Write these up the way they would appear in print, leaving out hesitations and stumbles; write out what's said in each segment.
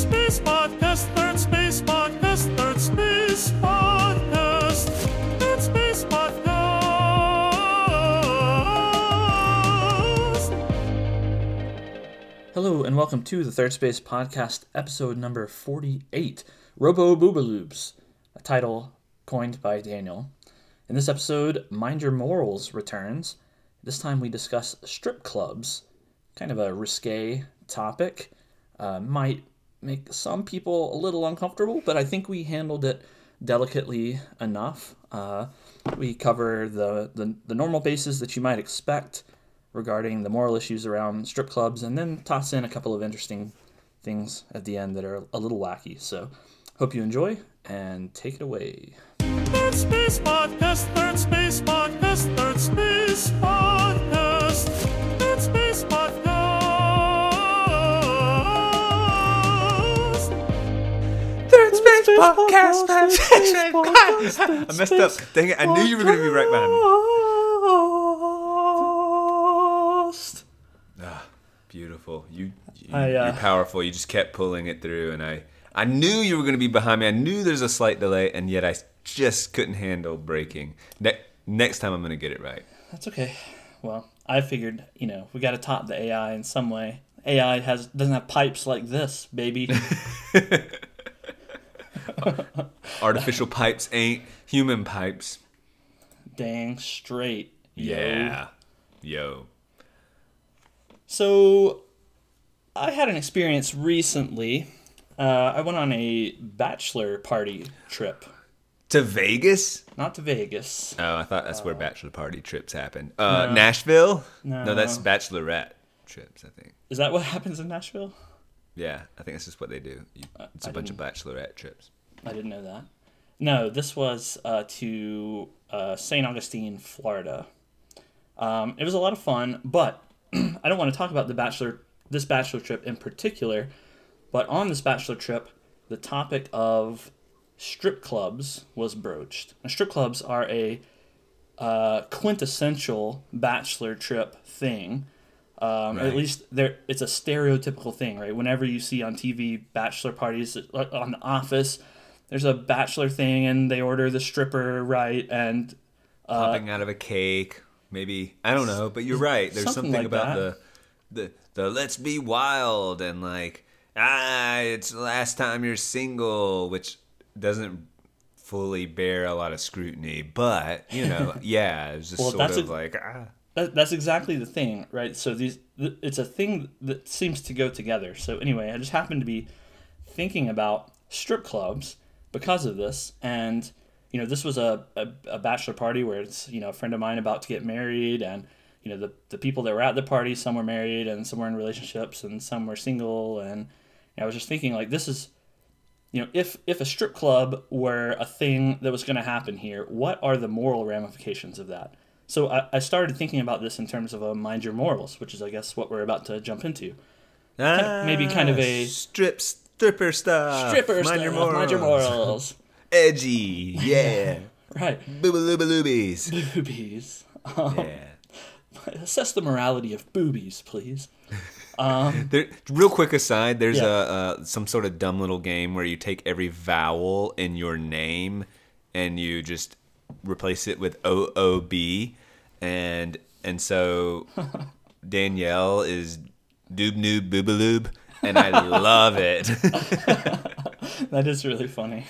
space podcast, third space podcast, third space podcast, third space podcast. Hello and welcome to the Third Space Podcast, episode number 48, Robo Boobaloops, a title coined by Daniel. In this episode, Mind Your Morals returns. This time we discuss strip clubs, kind of a risque topic. Might make some people a little uncomfortable, but I think we handled it delicately enough. We cover the normal bases that you might expect regarding the moral issues around strip clubs, and then toss in a couple of interesting things at the end that are a little wacky. So hope you enjoy, and take it away. Third Space Podcast, Third Space Podcast, Third Space Podcast, Third Space Podcast, Third Space Podcast, Third Space Podcast. I messed up. Dang it, I knew you were going to be right behind me. Ah, beautiful. You're powerful. You just kept pulling it through, and I knew you were going to be behind me. I knew there's a slight delay, and yet I just couldn't handle breaking. Next time I'm going to get it right. That's okay. Well, I figured, we got to top the AI in some way. AI doesn't have pipes like this, baby. Artificial pipes ain't human pipes. Dang straight. Yeah. Yo. So, I had an experience recently. I went on a bachelor party trip. To Vegas? Not to Vegas. Oh, I thought that's where bachelor party trips happen. No. Nashville? No, that's bachelorette trips, I think. Is that what happens in Nashville? Yeah, I think that's just what they do. It's a bunch of bachelorette trips. I didn't know that. No, this was to St. Augustine, Florida. It was a lot of fun, but I don't want to talk about this bachelor trip in particular. But on this bachelor trip, the topic of strip clubs was broached. Now, strip clubs are a quintessential bachelor trip thing. Right. At least it's a stereotypical thing, right? Whenever you see on TV bachelor parties, like on The Office, there's a bachelor thing, and they order the stripper, right? And popping out of a cake, maybe. I don't know, but you're right. There's something like about the let's be wild and like, it's the last time you're single, which doesn't fully bear a lot of scrutiny, but, it's just That's exactly the thing, right? So it's a thing that seems to go together. So anyway, I just happened to be thinking about strip clubs because of this, and, this was a bachelor party where it's, a friend of mine about to get married, and the people that were at the party, some were married and some were in relationships and some were single. And I was just thinking, like, this is, if a strip club were a thing that was going to happen here, what are the moral ramifications of that? So I started thinking about this in terms of a Mind Your Morals, which is, I guess, what we're about to jump into. Kind of a stripper stuff. Mind Your Morals. Edgy. Yeah. Right. Boobaloobaloobies. Boobies. Yeah. Assess the morality of boobies, please. Real quick aside, there's some sort of dumb little game where you take every vowel in your name and you just replace it with OOB, and so Danielle is Doob Noob Boobaloob, and I love it. That is really funny.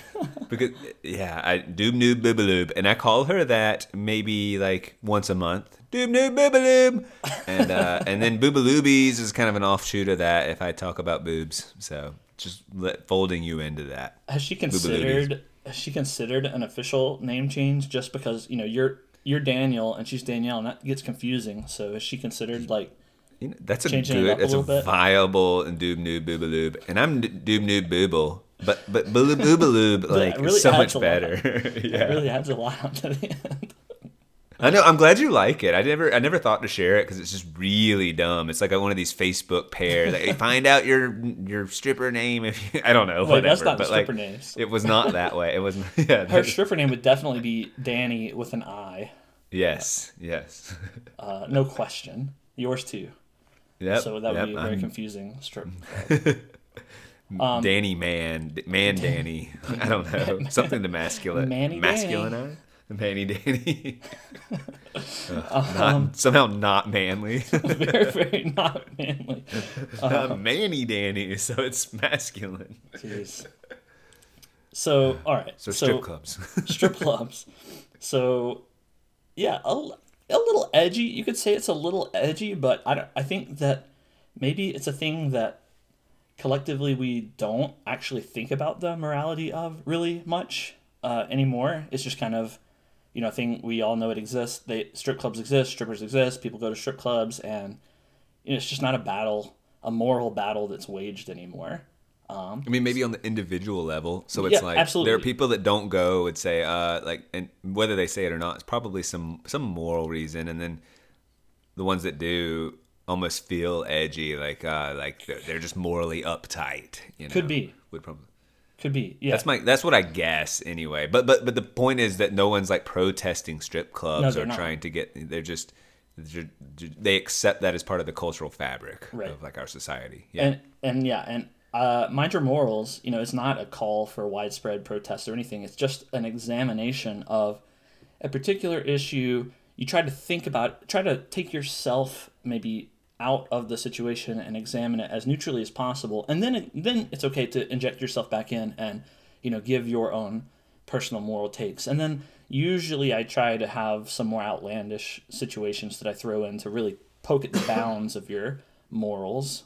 Because I Doob Noob Boobaloob, and I call her that maybe like once a month. Doob Noob Boobaloob, and then Boobaloobies is kind of an offshoot of that. If I talk about boobs, so just folding you into that. Has she considered an official name change? Just because you're Daniel and she's Danielle, and that gets confusing. So has she considered like? That's a good. That's a viable and Doob Noob Boobaloob, and I'm Doob Noob Booble. But Boobaloob like really so much better. It really adds a lot onto the end. I know. I'm glad you like it. I never thought to share it because it's just really dumb. It's like one of these Facebook pairs. Like, hey, find out your stripper name if you. I don't know. Whatever. That's not but stripper names. It was not that way. It was. Yeah. Her stripper name would definitely be Danny with an I. Yes. Yes. No question. Yours too. Yeah. So that would be a very confusing strip. Danny man Danny. I don't know. Something to masculine. Masculine. Manny Danny. Somehow not manly. Very, very not manly. Manny Danny, so it's masculine. Jeez. So, all right. So strip clubs. Strip clubs. So, yeah, a little edgy. You could say it's a little edgy, but I think that maybe it's a thing that collectively we don't actually think about the morality of really much anymore. It's just kind of, you know, a thing we all know it exists. Strip clubs exist, strippers exist, people go to strip clubs, and you know, it's just not a moral battle that's waged anymore. I mean, maybe on the individual level. So it's absolutely. There are people that don't go and say, and whether they say it or not, it's probably some moral reason. And then the ones that do almost feel edgy, like they're just morally uptight. You know? Could be. Would probably. Could be. Yeah. That's what I guess anyway. But the point is that no one's like protesting strip clubs or trying to get. They accept that as part of the cultural fabric of like our society. Yeah. And. Mind Your Morals, you know, it's not a call for widespread protest or anything. It's just an examination of a particular issue. You try to take yourself maybe out of the situation and examine it as neutrally as possible. And then it's okay to inject yourself back in and, you know, give your own personal moral takes. And then usually I try to have some more outlandish situations that I throw in to really poke at the bounds of your morals.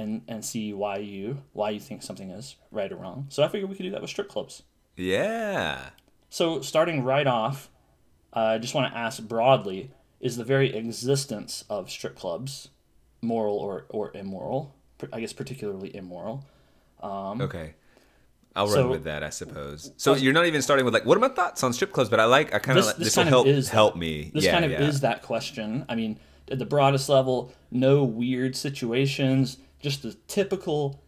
And see why you think something is right or wrong. So I figured we could do that with strip clubs. Yeah. So starting right off, I just want to ask broadly, is the very existence of strip clubs moral or immoral? I guess particularly immoral. Okay. I'll run with that, I suppose. So you're not even starting with like, what are my thoughts on strip clubs? But I kind of like this will help me. This kind of is that question. I mean, at the broadest level, no weird situations. Just the typical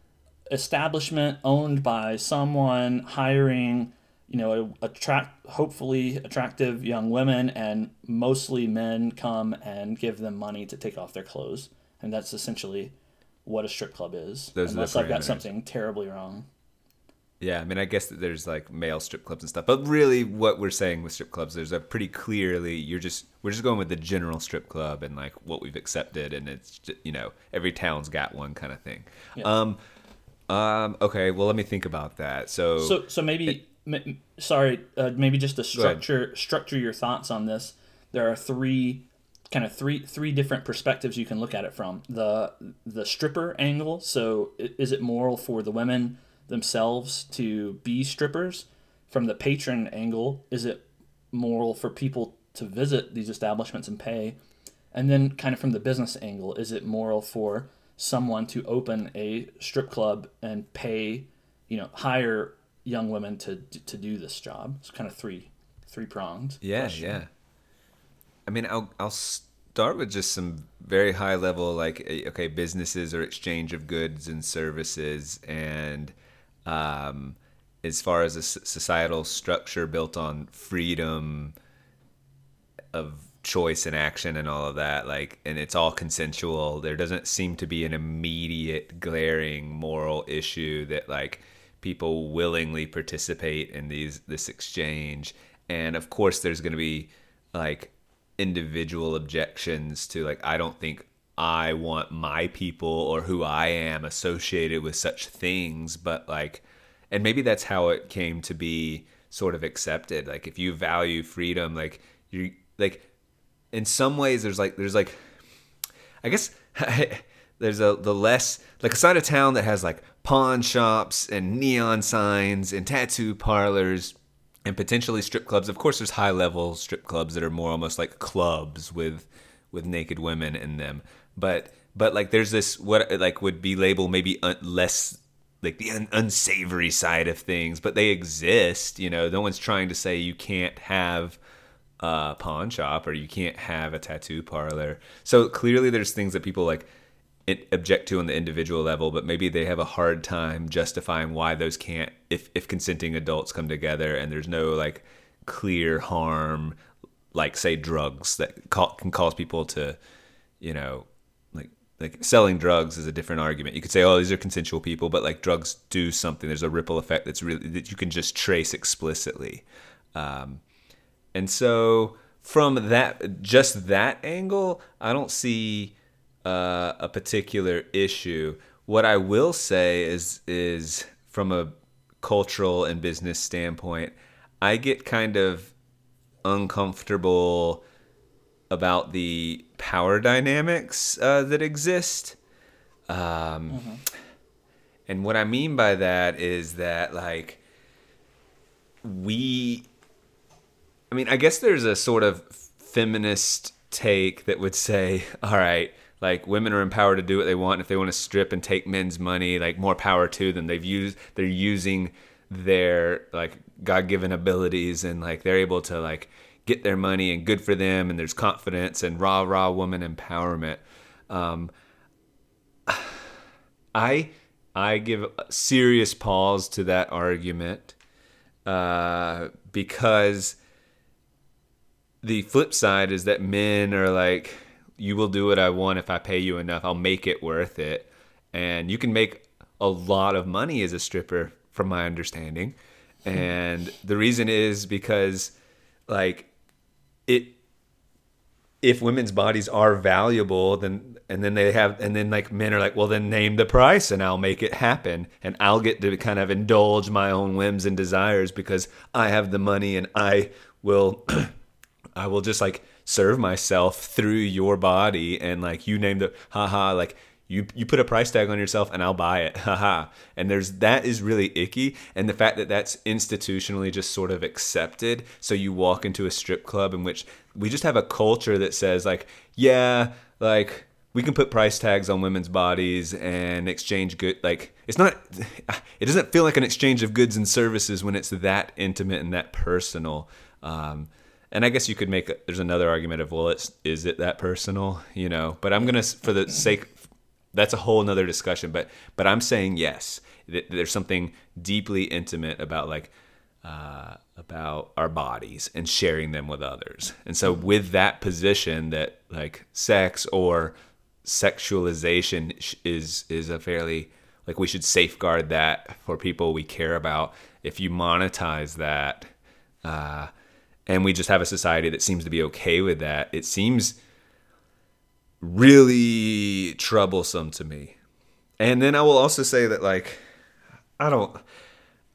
establishment owned by someone hiring, you know, hopefully attractive young women, and mostly men come and give them money to take off their clothes. And that's essentially what a strip club is. Unless I've got something terribly wrong. Yeah, I mean, I guess that there's like male strip clubs and stuff, but really what we're saying with strip clubs, there's a pretty clearly we're just going with the general strip club and like what we've accepted, and it's just, you know, every town's got one kind of thing. Yeah. Okay, well let me think about that. So maybe maybe just to structure your thoughts on this. There are three different perspectives you can look at it from. The stripper angle. So is it moral for the women themselves to be strippers? From the patron angle, is it moral for people to visit these establishments and pay? And then kind of from the business angle, is it moral for someone to open a strip club and pay, you know, hire young women to do this job? It's kind of three pronged. Yeah, question. Yeah. I mean, I'll start with just some very high level, like, okay, businesses or exchange of goods and services, and as far as a societal structure built on freedom of choice and action and all of that, like, and it's all consensual. There doesn't seem to be an immediate glaring moral issue that like people willingly participate in this exchange. And of course there's going to be like individual objections to like, I don't think I want my people or who I am associated with such things, but like, and maybe that's how it came to be sort of accepted. Like if you value freedom, like you like, in some ways there's like, I guess there's the less like a side of town that has like pawn shops and neon signs and tattoo parlors and potentially strip clubs. Of course, there's high level strip clubs that are more almost like clubs with naked women in them. But like there's this what like would be labeled maybe less like the unsavory side of things, but they exist, you know. No one's trying to say you can't have a pawn shop or you can't have a tattoo parlor. So clearly there's things that people like object to on the individual level, but maybe they have a hard time justifying why those can't if consenting adults come together and there's no like clear harm, like say drugs that can cause people to, you know, like like selling drugs is a different argument. You could say, oh, these are consensual people, but like drugs do something. There's a ripple effect that's really, that you can just trace explicitly. And so from that, just that angle, I don't see a particular issue. What I will say is from a cultural and business standpoint, I get kind of uncomfortable about the power dynamics that exist. And what I mean by that is that, like, I guess there's a sort of feminist take that would say, all right, like, women are empowered to do what they want. If they want to strip and take men's money, like, more power to them. They're using their, like, God-given abilities, and, like, they're able to, like, get their money, and good for them, and there's confidence and rah-rah woman empowerment. I give serious pause to that argument because the flip side is that men are like, you will do what I want if I pay you enough. I'll make it worth it. And you can make a lot of money as a stripper, from my understanding. And the reason is because, like, if women's bodies are valuable, then men are like, well, then name the price and I'll make it happen. And I'll get to kind of indulge my own whims and desires because I have the money, and I will just, like, serve myself through your body, and, like, you name the you put a price tag on yourself and I'll buy it. And that is really icky. And the fact that that's institutionally just sort of accepted. So you walk into a strip club in which we just have a culture that says, like, yeah, like, we can put price tags on women's bodies and exchange good. Like, it doesn't feel like an exchange of goods and services when it's that intimate and that personal. And I guess you could there's another argument of, well, is it that personal? You know, but I'm going to, for the sake, that's a whole nother discussion, but I'm saying yes. There's something deeply intimate about, like, about our bodies and sharing them with others. And so with that position that, like, sex or sexualization is a fairly, like, we should safeguard that for people we care about. If you monetize that, and we just have a society that seems to be okay with that, it seems really troublesome to me. And then I will also say that, like, I don't,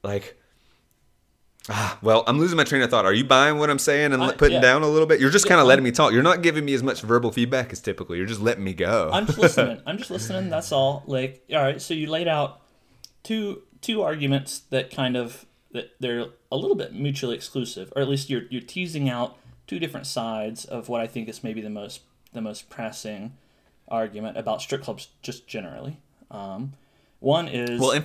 like, well, I'm losing my train of thought. Are you buying what I'm saying and putting down a little bit? You're just kind of letting me talk. You're not giving me as much verbal feedback as typical. You're just letting me go. I'm just listening. That's all. Like, all right. So you laid out two arguments that kind of, that they're a little bit mutually exclusive, or at least you're teasing out two different sides of what I think is maybe the most pressing argument about strip clubs just generally. One is... Well,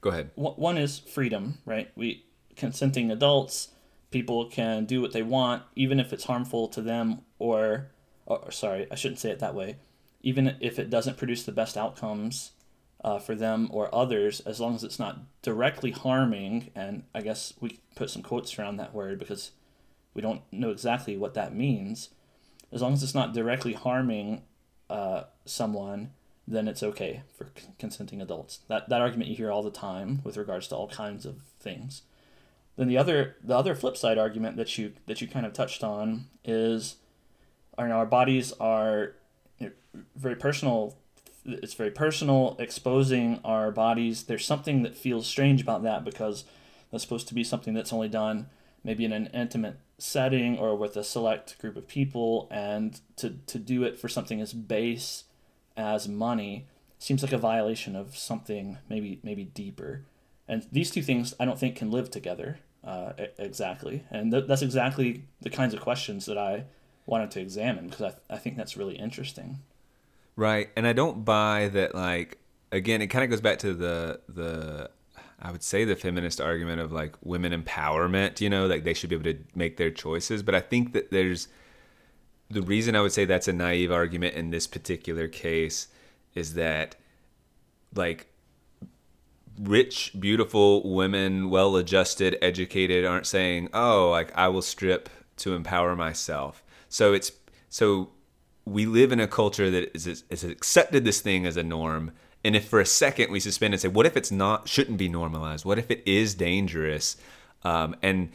go ahead. One is freedom, right? We consenting adults, people can do what they want, even if it's harmful to them, or sorry, I shouldn't say it that way, even if it doesn't produce the best outcomes for them or others, as long as it's not directly harming, and I guess we put some quotes around that word because we don't know exactly what that means. As long as it's not directly harming someone, then it's okay for consenting adults. That argument you hear all the time with regards to all kinds of things. Then the other flip side argument that you kind of touched on is, you know, our bodies are very personal. It's very personal, exposing our bodies. There's something that feels strange about that because that's supposed to be something that's only done maybe in an intimate setting or with a select group of people, and to do it for something as base as money seems like a violation of something maybe deeper. And these two things I don't think can live together exactly. And that's exactly the kinds of questions that I wanted to examine because I think that's really interesting. Right. And I don't buy that, like, again, it kind of goes back to the I would say the feminist argument of, like, women empowerment, you know, like they should be able to make their choices. But I think that there's, the reason I would say that's a naive argument in this particular case is that, like, rich, beautiful women, well-adjusted, educated, aren't saying, oh, like, I will strip to empower myself. So we live in a culture that has accepted this thing as a norm. And if for a second we suspend and say, what if it's not, shouldn't be normalized? What if it is dangerous? And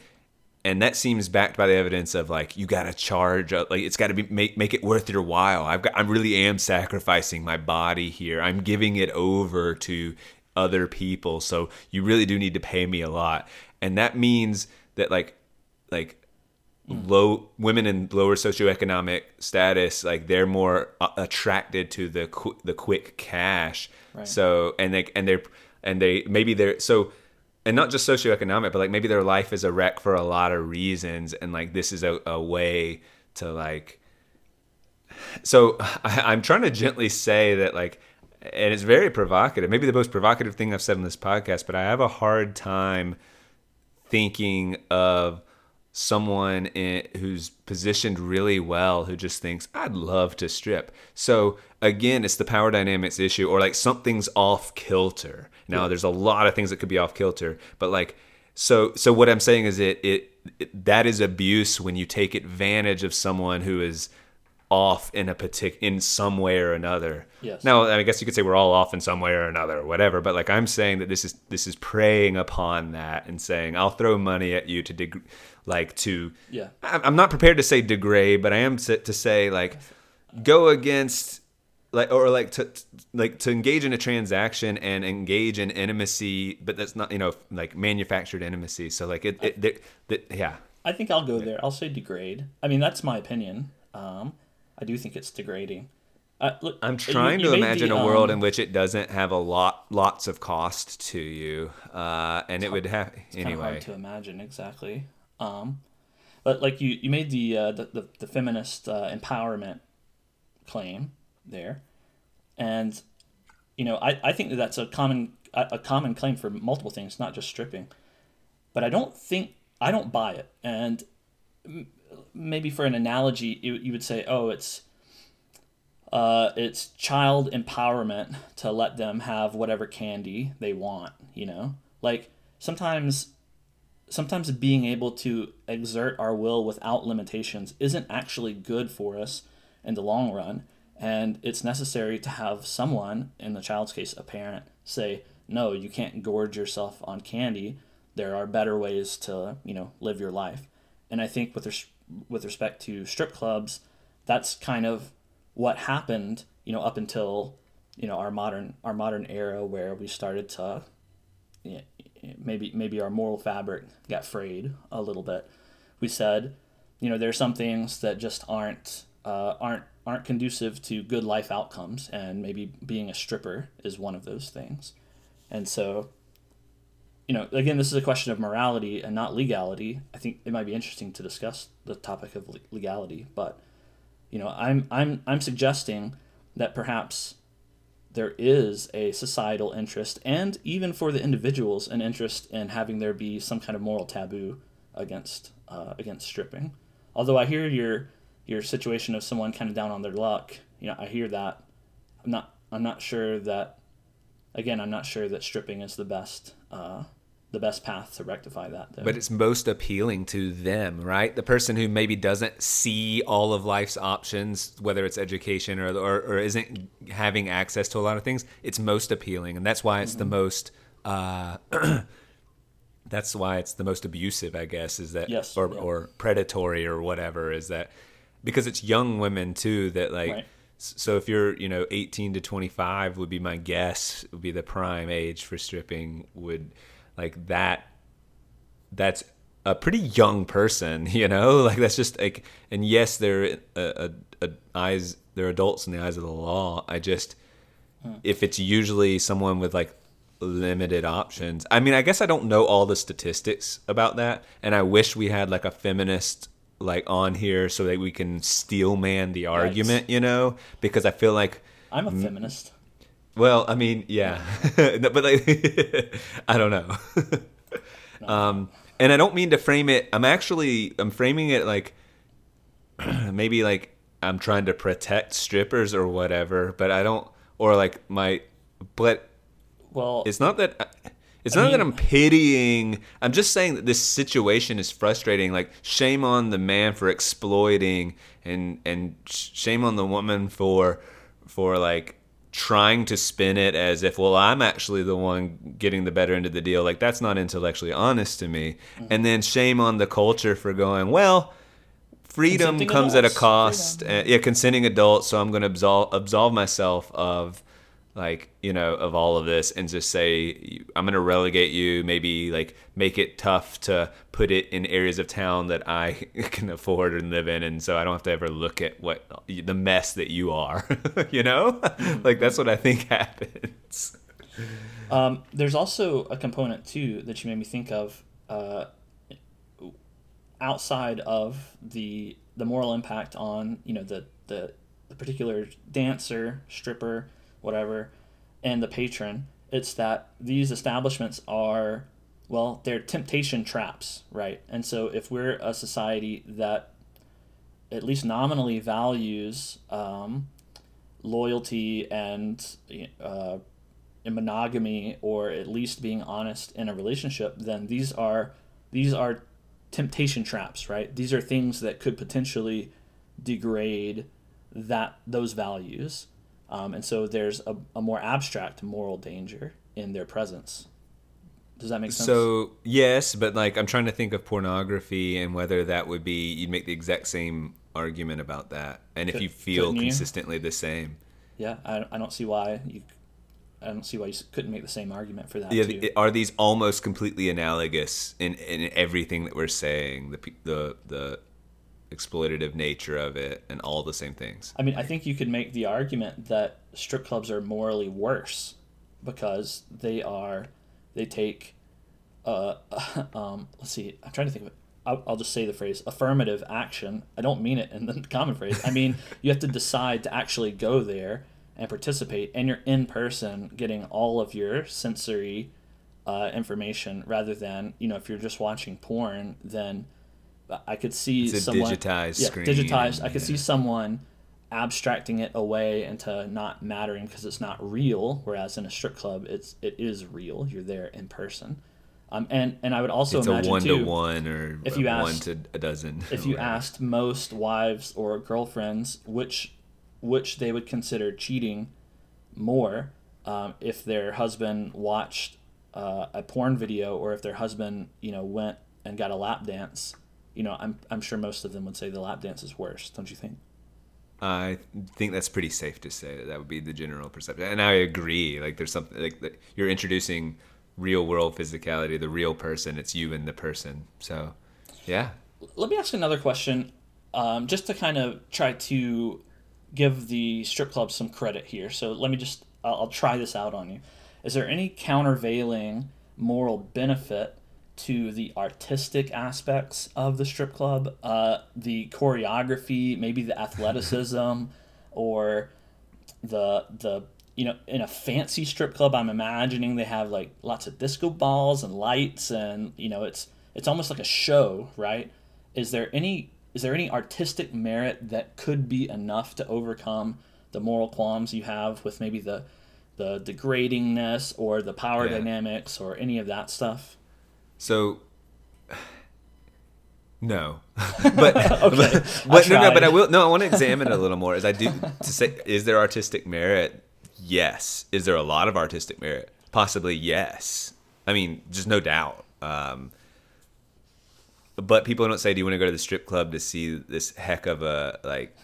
that seems backed by the evidence of like, you got to charge, like it's got to be, make it worth your while. I really am sacrificing my body here. I'm giving it over to other people. So you really do need to pay me a lot. And that means that like, low women in lower socioeconomic status, like they're more attracted to the quick cash. Right. So and not just socioeconomic, but like maybe their life is a wreck for a lot of reasons, and like this is a way to like. So I'm trying to gently say that like, and it's very provocative. Maybe the most provocative thing I've said on this podcast, but I have a hard time thinking of someone who's positioned really well, who just thinks, I'd love to strip. So again, it's the power dynamics issue, or like something's off kilter. Now, yeah. There's a lot of things that could be off kilter, but like, so what I'm saying is it that is abuse when you take advantage of someone who is off in some way or another. Yes. Now, I guess you could say we're all off in some way or another, or whatever. But like I'm saying that this is preying upon that and saying, I'll throw money at you to yeah. I'm not prepared to say degrade, but I am to say like go against like, or like to engage in a transaction and engage in intimacy, but that's not, you know, like manufactured intimacy. So like yeah. I think I'll go there. I'll say degrade. I mean, that's my opinion. I do think it's degrading. Look, I'm trying to imagine a world in which it doesn't have a lots of cost to you, and it would have anyway. Kind of hard to imagine exactly. But like you made the feminist empowerment claim there, and you know I think that that's a common claim for multiple things, not just stripping. But I don't buy it, and maybe for an analogy, you would say, oh, it's child empowerment to let them have whatever candy they want, you know? Like, sometimes being able to exert our will without limitations isn't actually good for us in the long run, and it's necessary to have someone, in the child's case, a parent, say, no, you can't gorge yourself on candy. There are better ways to, you know, live your life. And I think with respect to strip clubs, that's kind of what happened, you know, up until, you know, our modern era, where we started to, you know, maybe our moral fabric got frayed a little bit. We said, you know, there's some things that just aren't conducive to good life outcomes, and maybe being a stripper is one of those things. And so, you know, again, this is a question of morality and not legality. I think it might be interesting to discuss the topic of legality, but you know, I'm suggesting that perhaps there is a societal interest, and even for the individuals, an interest in having there be some kind of moral taboo against stripping. Although I hear your situation of someone kind of down on their luck, you know, I hear that. I'm not sure that. Again, I'm not sure that stripping is the best. The best path to rectify that, though. But it's most appealing to them, right? The person who maybe doesn't see all of life's options, whether it's education or isn't having access to a lot of things, it's most appealing, and that's why it's the most. That's why it's the most abusive, I guess, is that yes, or predatory or whatever, is that because it's young women too that like. Right. So if you're, you know, 18 to 25 would be my guess, would be the prime age for stripping, would like that's a pretty young person, you know, like that's just like, and yes, they're adults in the eyes of the law. I just, if it's usually someone with like limited options, I mean, I guess I don't know all the statistics about that. And I wish we had like a feminist like on here so that we can steel man the argument, right. You know, because I feel like I'm a feminist. Well, I mean, yeah, but like, I don't know. No. And I don't mean to frame it. I'm framing it like maybe like I'm trying to protect strippers or whatever, but I don't, or like my, but well, it's not that It's not that I'm pitying. I'm just saying that this situation is frustrating. Like, shame on the man for exploiting, and shame on the woman for like trying to spin it as if, well, I'm actually the one getting the better end of the deal. Like, that's not intellectually honest to me. Mm-hmm. And then shame on the culture for going, well, freedom comes at a cost. Yeah, consenting adults. So I'm going to absolve myself of, like, you know, of all of this, and just say I'm going to relegate you. Maybe like make it tough to put it in areas of town that I can afford and live in, and so I don't have to ever look at what the mess that you are. You know, like, that's what I think happens. There's also a component too that you made me think of. Outside of the moral impact on, you know, the particular dancer, stripper, whatever, and the patron, it's that these establishments are, well, they're temptation traps, right? And so if we're a society that at least nominally values loyalty and monogamy, or at least being honest in a relationship, then these are temptation traps, right? These are things that could potentially degrade those values, and so there's a more abstract moral danger in their presence. Does that make sense? So yes, but like, I'm trying to think of pornography and whether that would be, you'd make the exact same argument about that, and if you feel consistently the same. Yeah, I don't see why you. I don't see why you couldn't make the same argument for that. Yeah, too. Are these almost completely analogous in everything that we're saying, the exploitative nature of it, and all the same things? I mean, I think you could make the argument that strip clubs are morally worse because they take. Let's see. I'm trying to think of it. I'll just say the phrase affirmative action. I don't mean it in the common phrase. I mean, you have to decide to actually go there and participate, and you're in person getting all of your sensory information, rather than, you know, if you're just watching porn, then I could see someone digitized screen. Digitized. I could see someone abstracting it away into not mattering because it's not real. Whereas in a strip club, it is real. You're there in person, and I would also imagine it's a 1-to-1 or if you asked, 1 to a dozen. If you asked most wives or girlfriends which they would consider cheating more, if their husband watched a porn video, or if their husband, you know, went and got a lap dance. You know, I'm sure most of them would say the lap dance is worse, don't you think? I think that's pretty safe to say that would be the general perception, and I agree. Like, there's something like you're introducing real world physicality, the real person. It's you and the person. So, yeah. Let me ask another question, just to kind of try to give the strip club some credit here. So let me just, I'll try this out on you. Is there any countervailing moral benefit to the artistic aspects of the strip club? The choreography, maybe the athleticism, or the you know, in a fancy strip club, I'm imagining they have like lots of disco balls and lights, and, you know, it's almost like a show, right? Is there any artistic merit that could be enough to overcome the moral qualms you have with maybe the degradingness or the power dynamics or any of that stuff? So, no, but okay. But no, but I will. No, I want to examine it a little more. As I do to say, is there artistic merit? Yes. Is there a lot of artistic merit? Possibly, yes. I mean, just no doubt. But people don't say, do you want to go to the strip club to see this heck of a like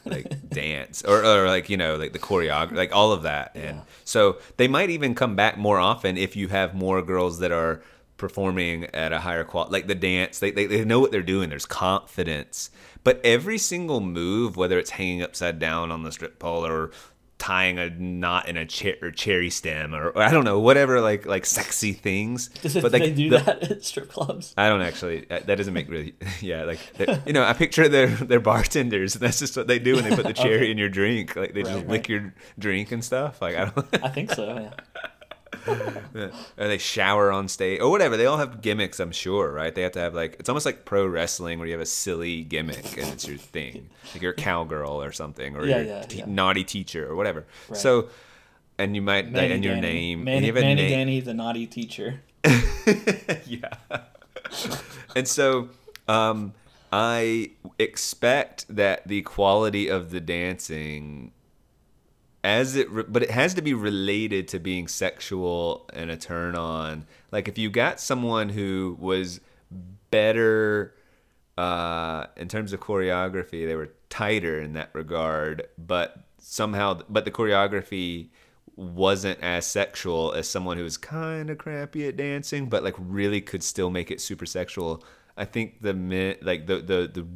dance or like, you know, like the choreography, like all of that. And so they might even come back more often if you have more girls that are performing at a higher quality, like the dance. They know what they're doing. There's confidence. But every single move, whether it's hanging upside down on the strip pole or tying a knot in a cherry stem, or I don't know, whatever, like sexy things. But like, they do that at strip clubs? I don't actually. That doesn't make really. Yeah, like, you know, I picture they're bartenders, and that's just what they do when they put the cherry in your drink. Like, they just lick your drink and stuff. Like, I don't. I think so. Yeah. Or they shower on stage or whatever. They all have gimmicks, I'm sure, right? They have to have, like, it's almost like pro wrestling where you have a silly gimmick and it's your thing. Like, you're a cowgirl or something, or naughty teacher or whatever. Right. So, and you might, and your name. Manny Danny, the naughty teacher. Yeah. And so I expect that the quality of the dancing, but it has to be related to being sexual and a turn on. Like if you got someone who was better in terms of choreography, they were tighter in that regard, but the choreography wasn't as sexual as someone who was kind of crappy at dancing, but like really could still make it super sexual. I think the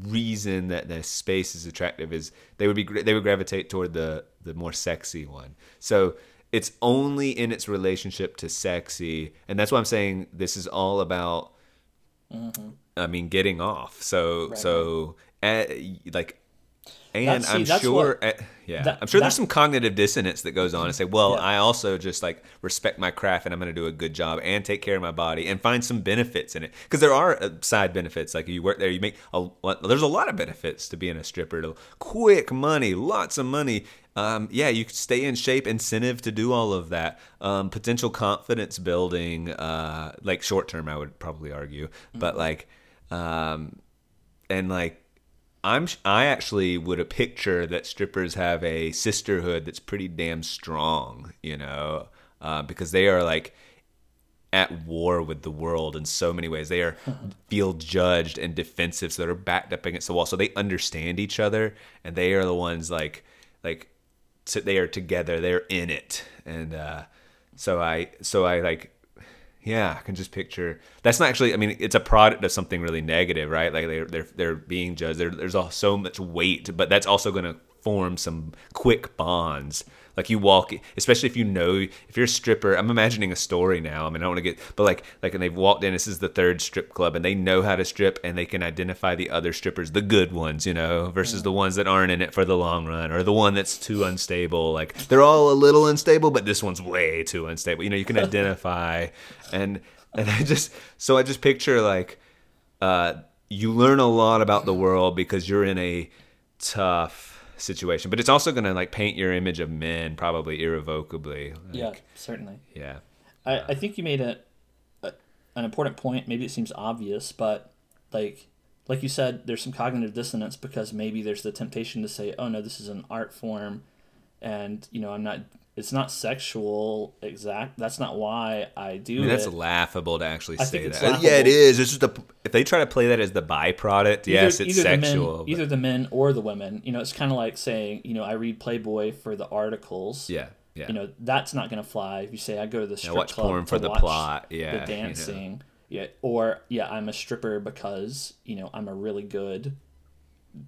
reason that the space is attractive is they would gravitate toward the more sexy one. So it's only in its relationship to sexy, and that's why I'm saying this is all about. Mm-hmm. I mean, getting off. So right. I'm sure there's some cognitive dissonance that goes on and say, well, yeah. I also just like respect my craft and I'm going to do a good job and take care of my body and find some benefits in it. Because there are side benefits. Like you work there, there's a lot of benefits to being a stripper. Quick money, lots of money. You could stay in shape, incentive to do all of that. Potential confidence building, like short term, I would probably argue. Mm-hmm. But like, and like, I actually would picture that strippers have a sisterhood that's pretty damn strong, because they are like at war with the world in so many ways. They feel judged and defensive, so they're backed up against the wall. So they understand each other, and they are the ones like they are together. They're in it, and I can just picture. That's not actually. I mean, it's a product of something really negative, right? Like they're being judged. There's all so much weight, but that's also going to form some quick bonds. Like you walk, especially if you're a stripper. I'm imagining a story now. I mean, I don't want to get, but like, and they've walked in. This is the third strip club, and they know how to strip, and they can identify the other strippers, the good ones, versus the ones that aren't in it for the long run, or the one that's too unstable. Like they're all a little unstable, but this one's way too unstable. You can identify, and I just picture like, you learn a lot about the world because you're in a tough situation, but it's also going to like paint your image of men probably irrevocably. I think you made an important point. Maybe it seems obvious, but like you said, there's some cognitive dissonance because maybe there's the temptation to say, oh no, this is an art form, and it's not sexual, exact. That's not why I do it. That's laughable to actually say that. Laughable. Yeah, it is. It's just if they try to play that as the byproduct, it's sexual. Either the men or the women. It's kind of like saying, I read Playboy for the articles. Yeah, yeah. That's not going to fly. If you say I go to the strip club porn for the plot. Yeah, the dancing. Yeah, or I'm a stripper because I'm a really good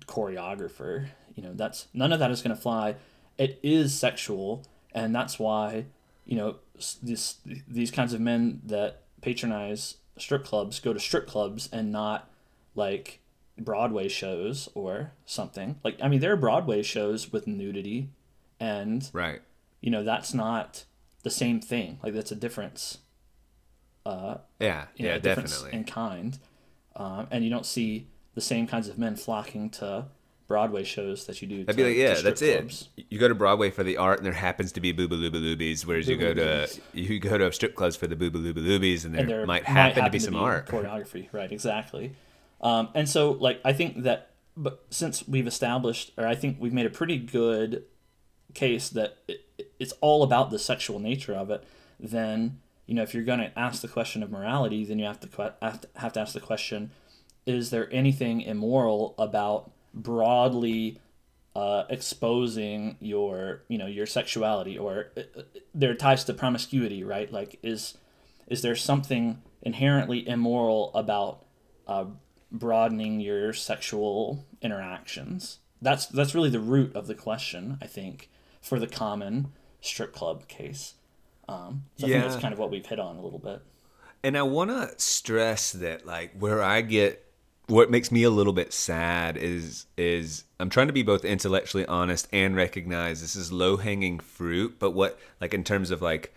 choreographer. That's none of that is going to fly. It is sexual. And that's why, these kinds of men that patronize strip clubs go to strip clubs and not like Broadway shows or something. Like, I mean, there are Broadway shows with nudity, and right, that's not the same thing. Like, that's a difference. Definitely in kind. And you don't see the same kinds of men flocking to Broadway shows that you do. I'd be like, yeah, that's clubs. It. You go to Broadway for the art, and there happens to be Boobaloobaloobies, whereas you go to strip clubs for the Boobaloobaloobies, and there might happen to be some art, choreography, right? Exactly. And so, like, I think that, but since we've established, or I think we've made a pretty good case that it's all about the sexual nature of it, then if you're going to ask the question of morality, then you have to ask the question: is there anything immoral about broadly exposing your sexuality, or their ties to promiscuity, right? Like, is there something inherently immoral about broadening your sexual interactions? That's really the root of the question, I think, for the common strip club case. I think that's kind of what we've hit on a little bit. And I want to stress that, like, what makes me a little bit sad is I'm trying to be both intellectually honest and recognize this is low-hanging fruit, but what, like, in terms of like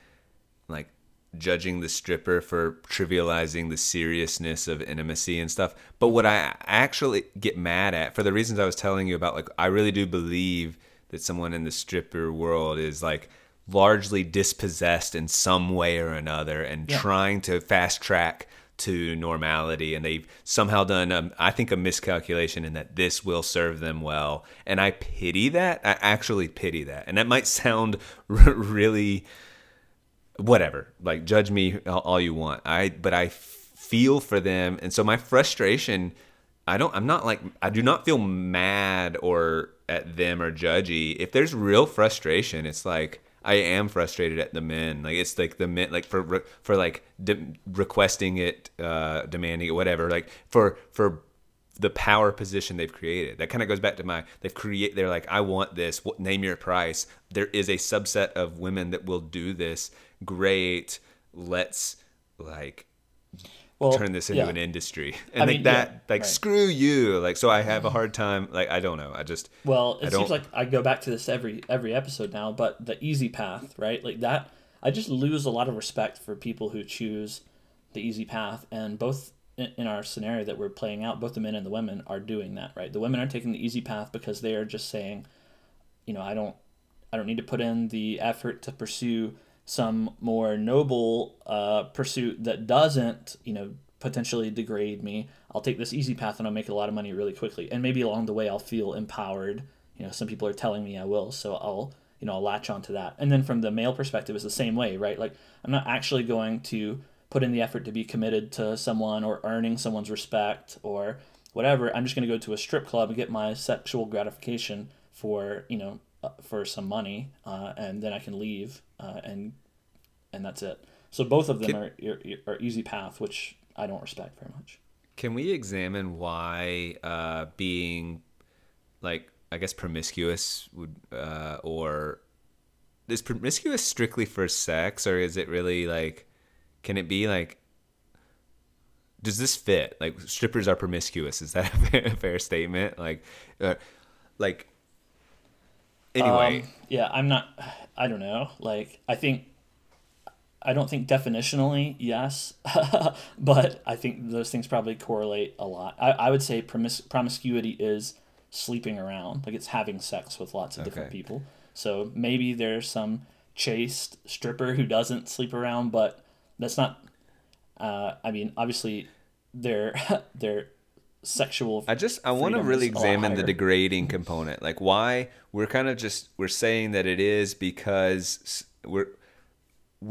judging the stripper for trivializing the seriousness of intimacy and stuff. But what I actually get mad at, for the reasons I was telling you about, like, I really do believe that someone in the stripper world is like largely dispossessed in some way or another and trying to fast track to normality, and they've somehow done I think a miscalculation in that this will serve them well, and I pity that. I actually pity that. And that might sound really whatever, like judge me all you want, but I feel for them. And so my frustration, I do not feel mad or at them or judgy. If there's real frustration, it's like I am frustrated at the men. Like it's like the men, like for like requesting it, demanding it, whatever. Like for the power position they've created. That kind of goes back to they're like, I want this. Name your price. There is a subset of women that will do this. Great. Let's turn this into an industry. And screw you. Like, so I have a hard time. Like, I don't know. I just, seems like I go back to this every episode now, but the easy path, right? Like that, I just lose a lot of respect for people who choose the easy path. And both in our scenario that we're playing out, both the men and the women are doing that, right? The women are taking the easy path because they are just saying, you know, I don't need to put in the effort to pursue some more noble pursuit that doesn't, you know, potentially degrade me. I'll take this easy path and I'll make a lot of money really quickly. And maybe along the way I'll feel empowered. You know, some people are telling me I will, so I'll latch onto that. And then from the male perspective, it's the same way, right? Like I'm not actually going to put in the effort to be committed to someone or earning someone's respect or whatever. I'm just going to go to a strip club and get my sexual gratification for, you know, for some money, and then I can leave, and that's it. So both of them are easy path, which I don't respect very much. Can we examine why being, promiscuous would, or is promiscuous strictly for sex, or is it really can it be does this fit? Like strippers are promiscuous. Is that a fair statement? Anyway, I don't know. I don't think definitionally, yes, but I think those things probably correlate a lot. I would say promiscuity is sleeping around, it's having sex with lots of different people. So maybe there's some chaste stripper who doesn't sleep around, but that's not. Obviously, they're sexual. I want to really examine the degrading component, why we're kind of just we're saying that it is because we're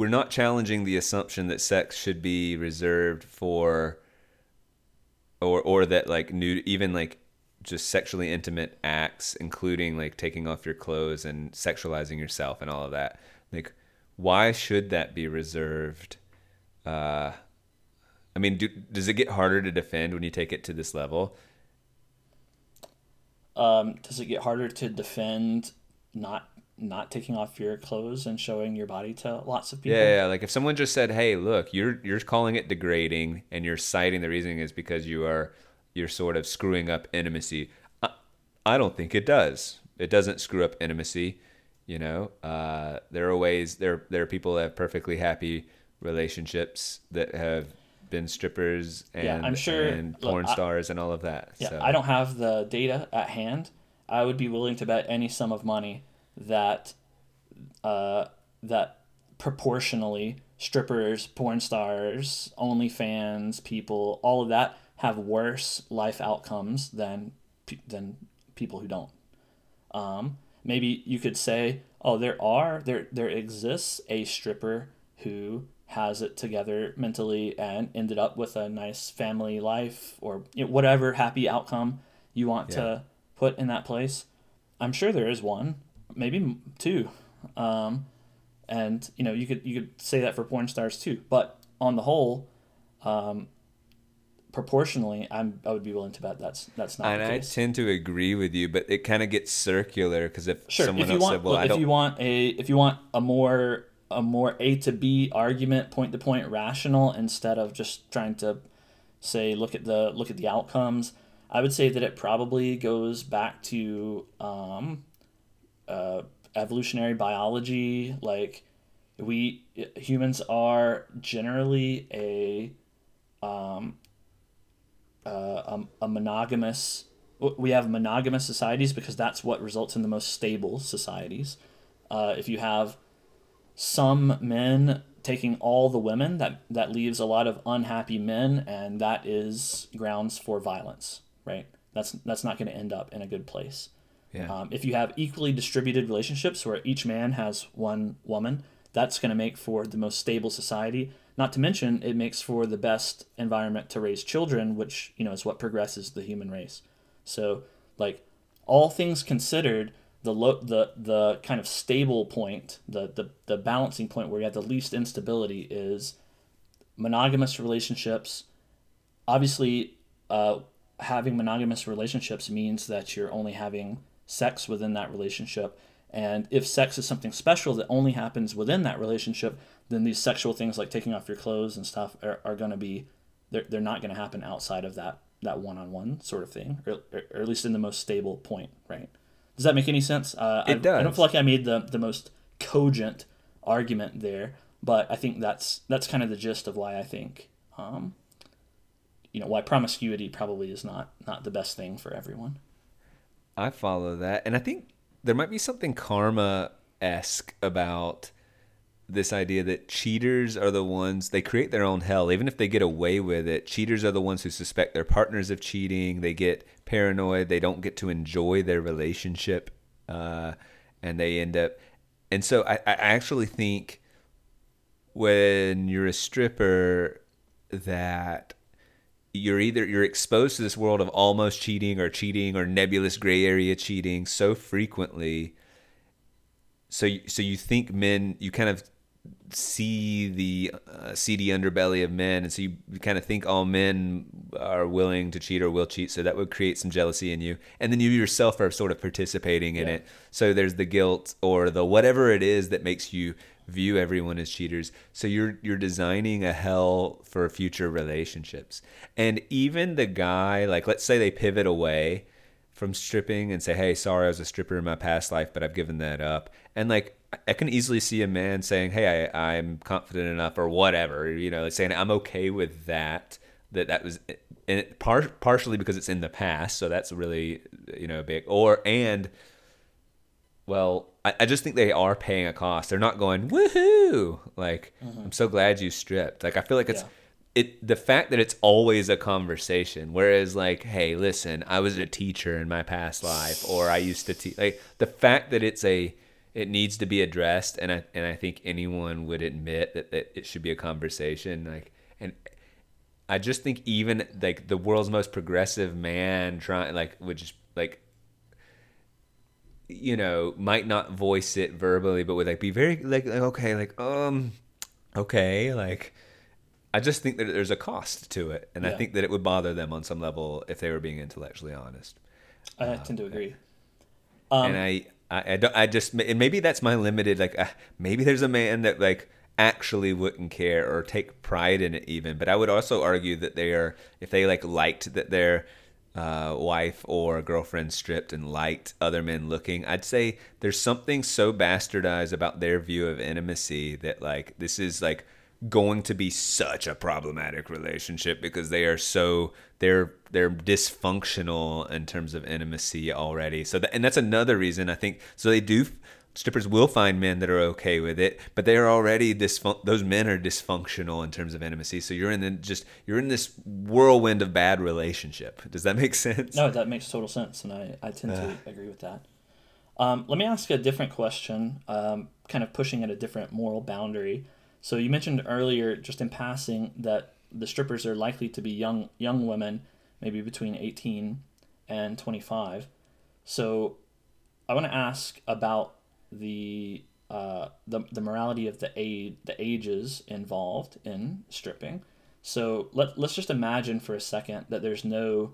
not challenging the assumption that sex should be reserved for or that nude, even just sexually intimate acts, including taking off your clothes and sexualizing yourself and all of that. Why should that be reserved? Does it get harder to defend when you take it to this level? Does it get harder to defend not taking off your clothes and showing your body to lots of people? Yeah. If someone just said, "Hey, look, you're calling it degrading, and you're citing the reasoning is because you're sort of screwing up intimacy." I don't think it does. It doesn't screw up intimacy. You know, there are people that have perfectly happy relationships that have been strippers and porn stars and all of that. Yeah, so. I don't have the data at hand. I would be willing to bet any sum of money that that proportionally strippers, porn stars, OnlyFans people, all of that have worse life outcomes than people who don't. Maybe you could say, oh, there exists a stripper who has it together mentally and ended up with a nice family life or whatever happy outcome you want to put in that place. I'm sure there is one, maybe two. And you could say that for porn stars too, but on the whole, proportionally, I would be willing to bet that's not the case. And I tend to agree with you, but it kind of gets circular because if you want a more A to B argument, point to point rational, instead of just trying to say look at the outcomes, I would say that it probably goes back to evolutionary biology. We humans are generally a monogamous. We have monogamous societies because that's what results in the most stable societies. If you have some men taking all the women, that leaves a lot of unhappy men, and that is grounds for violence, right? That's not going to end up in a good place. Yeah. If you have equally distributed relationships where each man has one woman, that's going to make for the most stable society. Not to mention, it makes for the best environment to raise children, which, you know, is what progresses the human race. So, like, all things considered, the kind of stable point, the balancing point where you have the least instability is monogamous relationships. Obviously, having monogamous relationships means that you're only having sex within that relationship. And if sex is something special that only happens within that relationship, then these sexual things like taking off your clothes and stuff are going to be, they're not going to happen outside of that one-on-one sort of thing, or at least in the most stable point, right? Does that make any sense? It does. I don't feel like I made the most cogent argument there, but I think that's kind of the gist of why I think, why promiscuity probably is not the best thing for everyone. I follow that. And I think there might be something karma-esque about this idea that cheaters are the ones, they create their own hell. Even if they get away with it, cheaters are the ones who suspect their partners of cheating. They get paranoid. They don't get to enjoy their relationship. And they end up... And so I actually think when you're a stripper that... You're exposed to this world of almost cheating or nebulous gray area cheating so frequently. So you think men, you kind of see the seedy underbelly of men. And so you kind of think all men are willing to cheat or will cheat. So that would create some jealousy in you. And then you yourself are sort of participating in it. So there's the guilt or the whatever it is that makes you view everyone as cheaters. So you're designing a hell for future relationships. And even the guy, like, let's say they pivot away from stripping and say, hey, sorry, I was a stripper in my past life, but I've given that up. And like, I can easily see a man saying, hey, I'm confident enough or whatever, you know, saying I'm okay with that was, and it partially because it's in the past. So that's really, you know, big. Well, I just think they are paying a cost. They're not going, woohoo! Like, mm-hmm. I'm so glad you stripped. Like, I feel like it's the fact that it's always a conversation. Whereas, like, hey, listen, I was a teacher in my past life, or I used to teach. Like, the fact that it needs to be addressed, and I think anyone would admit that it should be a conversation. Like, and I just think even like the world's most progressive man would just like. You know, might not voice it verbally, but would like be very like I just think that there's a cost to it, and I think that it would bother them on some level if they were being intellectually honest. I tend to agree, and I just, and maybe that's my limited maybe there's a man that like actually wouldn't care or take pride in it even, but I would also argue that they are, if they liked that they're wife or girlfriend stripped and liked other men looking, I'd say there's something so bastardized about their view of intimacy that like this is like going to be such a problematic relationship because they are so they're dysfunctional in terms of intimacy already. So and that's another reason I think strippers will find men that are okay with it, but they are already those men are dysfunctional in terms of intimacy. So you're in this whirlwind of bad relationship. Does that make sense? No, that makes total sense, and I tend to agree with that. Let me ask a different question, kind of pushing at a different moral boundary. So you mentioned earlier, just in passing, that the strippers are likely to be young women, maybe between 18 and 25. So I want to ask about the morality of the ages involved in stripping. So let's just imagine for a second that there's no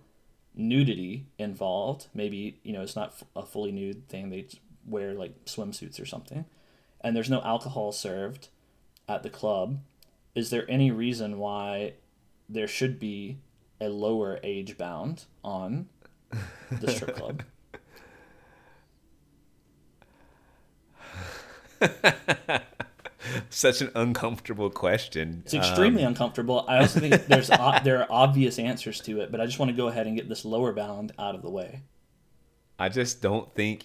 nudity involved. Maybe, you know, it's not a fully nude thing. They wear like swimsuits or something, and there's no alcohol served at the club. Is there any reason why there should be a lower age bound on the strip club? Such an uncomfortable question. It's extremely uncomfortable. I also think there are obvious answers to it, but I just want to go ahead and get this lower bound out of the way. I just don't think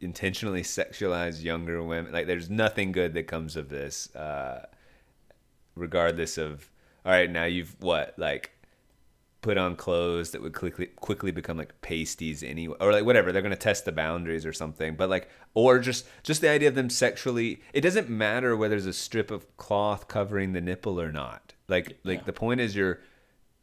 intentionally sexualize younger women. Like, there's nothing good that comes of this, regardless of, all right, now you've what, like, put on clothes that would quickly become like pasties anyway, or like whatever. They're going to test the boundaries or something, but like, or just the idea of them sexually, it doesn't matter whether there's a strip of cloth covering the nipple or not. Like the point is you're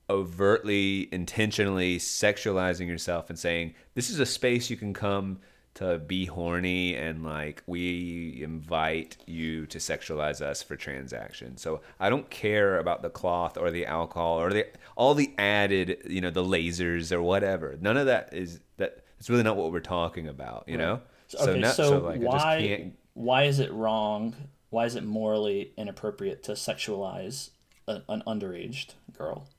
overtly, intentionally sexualizing yourself and saying, this is a space you can come to be horny, and like, we invite you to sexualize us for transaction. So I don't care about the cloth or the alcohol or the all the added, you know, the lasers or whatever. None of that is that. It's really not what we're talking about, you know. Why is it wrong? Why is it morally inappropriate to sexualize an underage girl?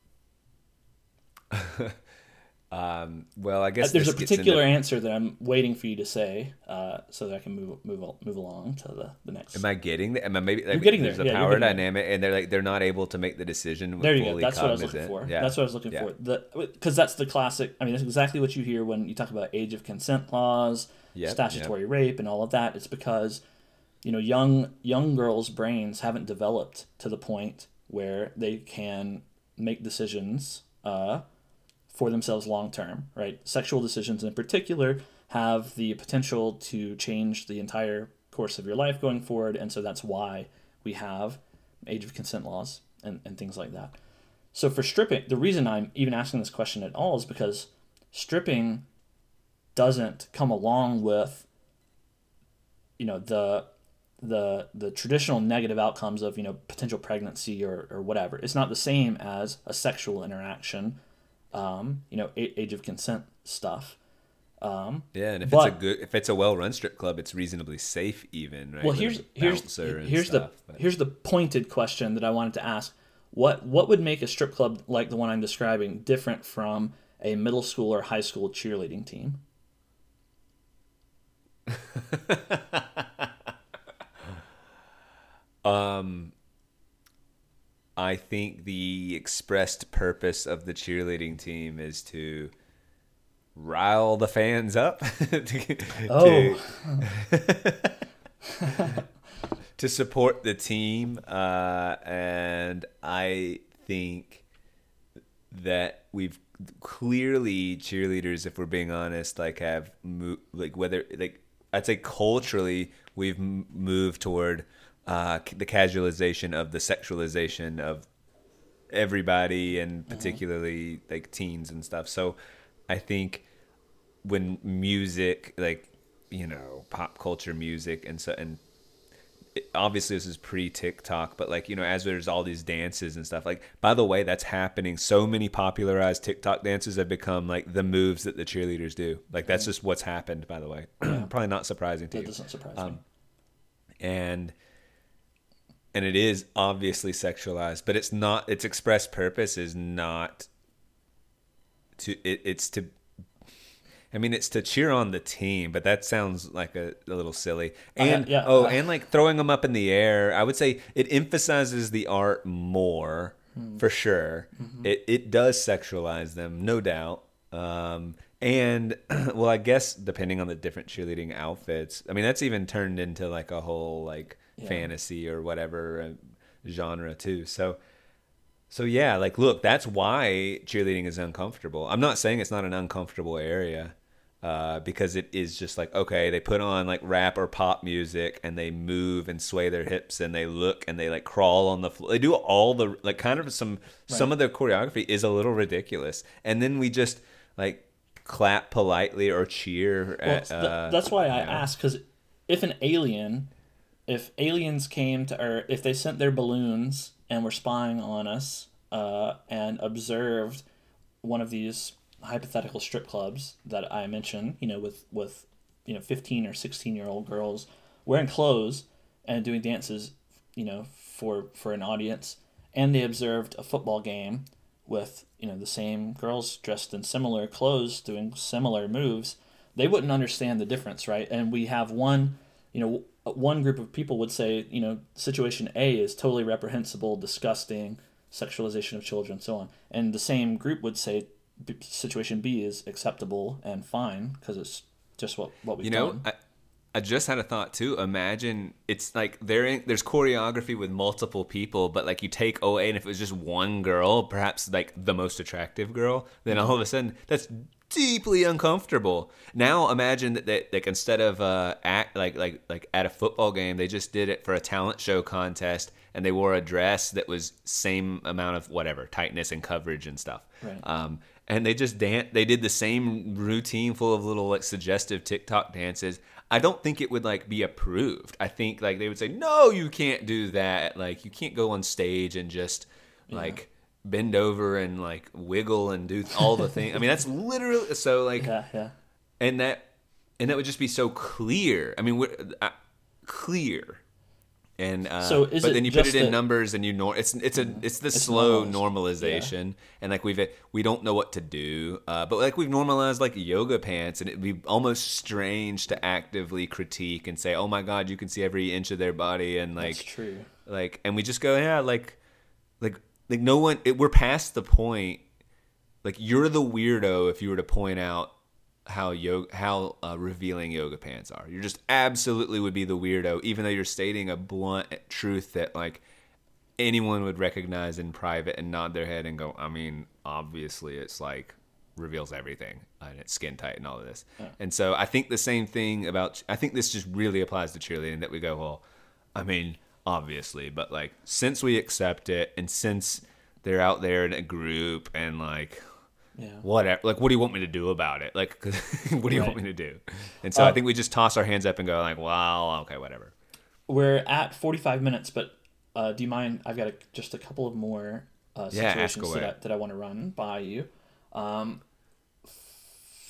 Well, I guess there's a particular answer that I'm waiting for you to say, so that I can move along to the next. Am I getting there? Am I maybe? Like, you're getting there. There's a power dynamic, and they're not able to make the decision. There you go. That's what I was looking for. Yeah. That's what I was looking for. Because that's the classic. I mean, that's exactly what you hear when you talk about age of consent laws, statutory rape, and all of that. It's because, you know, young girls' brains haven't developed to the point where they can make decisions. For themselves long term, right? Sexual decisions in particular have the potential to change the entire course of your life going forward, and so that's why we have age of consent laws and things like that. So for stripping, the reason I'm even asking this question at all is because stripping doesn't come along with, you know, the traditional negative outcomes of, you know, potential pregnancy or whatever. It's not the same as a sexual interaction. You know, age of consent stuff. And if it's a well-run strip club, it's reasonably safe, even. Right? Well, here's the pointed question that I wanted to ask: what would make a strip club like the one I'm describing different from a middle school or high school cheerleading team? I think the expressed purpose of the cheerleading team is to rile the fans up. To support the team. And I think that we've clearly, cheerleaders, if we're being honest, like have moved, like whether, like I'd say culturally, we've moved toward the casualization of the sexualization of everybody, and particularly like teens and stuff. So I think when music, like, you know, pop culture music obviously this is pre-TikTok, but like, you know, as there's all these dances and stuff, like, by the way, that's happening. So many popularized TikTok dances have become like the moves that the cheerleaders do. Like, that's just what's happened, by the way. Probably not surprising to you. That doesn't surprise me. And it is obviously sexualized, but it's not. Its express purpose is not to. It's to. I mean, it's to cheer on the team, but that sounds like a little silly. And and like throwing them up in the air, I would say it emphasizes the art more for sure. Mm-hmm. It does sexualize them, no doubt. And well, I guess depending on the different cheerleading outfits, I mean, that's even turned into like a whole like. Fantasy or whatever genre too. So yeah, like, look, that's why cheerleading is uncomfortable. I'm not saying it's not an uncomfortable area, because it is just like, okay, they put on like rap or pop music and they move and sway their hips and they look and they like crawl on the floor. They do all the like kind of some of their choreography is a little ridiculous, and then we just like clap politely or cheer. That's why I asked, because if aliens came to Earth, if they sent their balloons and were spying on us, and observed one of these hypothetical strip clubs that I mentioned, you know, with you know, 15 or 16-year-old girls wearing clothes and doing dances, you know, for an audience, and they observed a football game with, you know, the same girls dressed in similar clothes doing similar moves, they wouldn't understand the difference, right? And we have one, you know, one group of people would say, you know, situation A is totally reprehensible, disgusting, sexualization of children, so on. And the same group would say situation B is acceptable and fine because it's just what we've done. You know, I just had a thought too. Imagine it's like there's choreography with multiple people, but like you take OA, and if it was just one girl, perhaps like the most attractive girl, then all of a sudden that's deeply uncomfortable. Now imagine that they, like, instead of act like at a football game, they just did it for a talent show contest, and they wore a dress that was same amount of whatever tightness and coverage and stuff. Right. And they just dance. They did the same routine full of little like suggestive TikTok dances. I don't think it would like be approved. I think like they would say, no, you can't do that. Like you can't go on stage and just like bend over and like wiggle and do all the things. I mean, that's literally so like, and that would just be so clear. I mean, clear. And so is but then you put it in numbers, and you it's slow normalization, and like we don't know what to do, but like we've normalized like yoga pants, and it'd be almost strange to actively critique and say, oh my god, you can see every inch of their body, and like that's true, like, and we just go like no one, we're past the point. Like you're the weirdo if you were to point out how revealing yoga pants are. You just absolutely would be the weirdo, even though you're stating a blunt truth that like anyone would recognize in private and nod their head and go, I mean, obviously it's like reveals everything and it's skin tight and all of this. Yeah. And so I think the same thing about, I think this just really applies to cheerleading, that we go, well, I mean, obviously, but like since we accept it and since they're out there in a group and like, yeah. Whatever. Like, what do you want me to do about it? Like, what do you want me to do? And so I think we just toss our hands up and go like, well, okay, whatever. We're at 45 minutes, but do you mind? I've got just a couple of more situations that I want to run by you.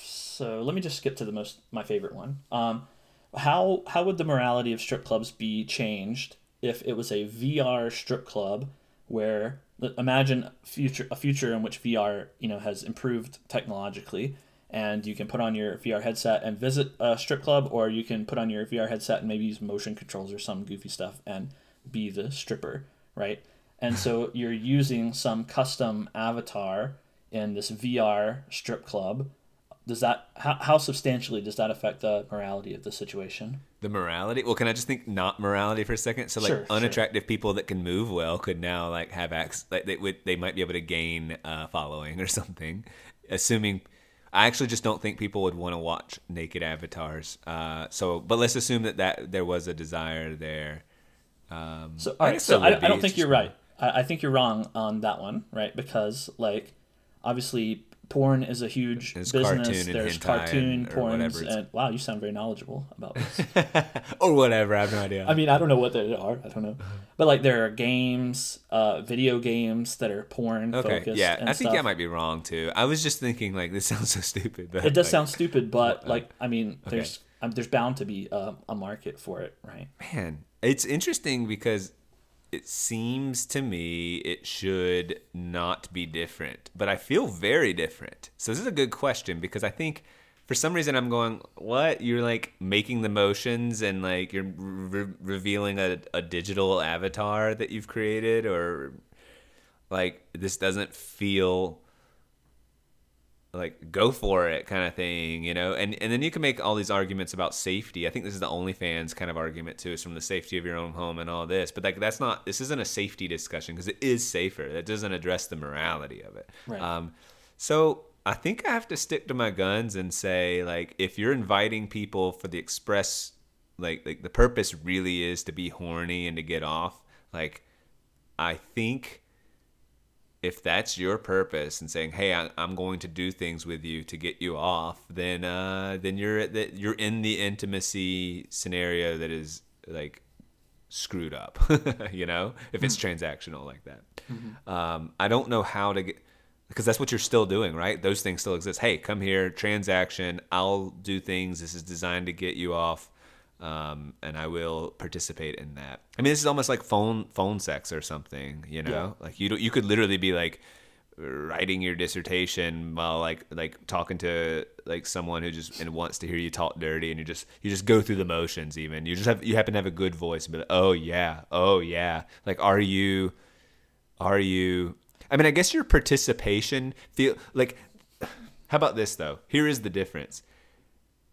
So let me just skip to the my favorite one. How would the morality of strip clubs be changed if it was a VR strip club where... Imagine a future in which VR, has improved technologically, and you can put on your VR headset and visit a strip club, or you can put on your VR headset and maybe use motion controls or some goofy stuff and be the stripper, right? And so you're using some custom avatar in this VR strip club. Does that how substantially does that affect the morality of the situation? The morality? Well, can I just think not morality for a second? So like unattractive people that can move well could now like have they might be able to gain following or something. Assuming, I actually just don't think people would want to watch naked avatars. But let's assume that there was a desire there. I don't think you're right. I think you're wrong on that one, right? Because like obviously. Porn is a huge business. There's cartoon porn, and wow, you sound very knowledgeable about this. Or whatever, I have no idea. I mean, I don't know what they are. I don't know, but like there are games, video games that are porn focused. Okay, yeah, and I think I might be wrong too. I was just thinking like this sounds so stupid. But it does sound stupid, but like I mean, there's bound to be a market for it, right? Man, it's interesting because. It seems to me it should not be different, but I feel very different. So this is a good question because I think for some reason I'm going, what? You're like making the motions and like you're revealing a digital avatar that you've created, or like this doesn't feel like go for it kind of thing, and then you can make all these arguments about safety. I think this is the OnlyFans kind of argument too, is from the safety of your own home and all this, but like this isn't a safety discussion because it is safer. That doesn't address the morality of it, right. So I think I have to stick to my guns and say like if you're inviting people for the express like the purpose really is to be horny and to get off, like I think if that's your purpose and saying, "Hey, I'm going to do things with you to get you off," then you're in the intimacy scenario that is like screwed up, if it's transactional like that. Mm-hmm. I don't know how to get, because that's what you're still doing, right? Those things still exist. Hey, come here, transaction. I'll do things. This is designed to get you off. And I will participate in that. I mean, this is almost like phone sex or something, Like you could literally be like writing your dissertation while like talking to like someone who just and wants to hear you talk dirty, and you just go through the motions. Even you happen to have a good voice, but oh yeah. Like are you? I mean, I guess your participation feel like. How about this though? Here is the difference: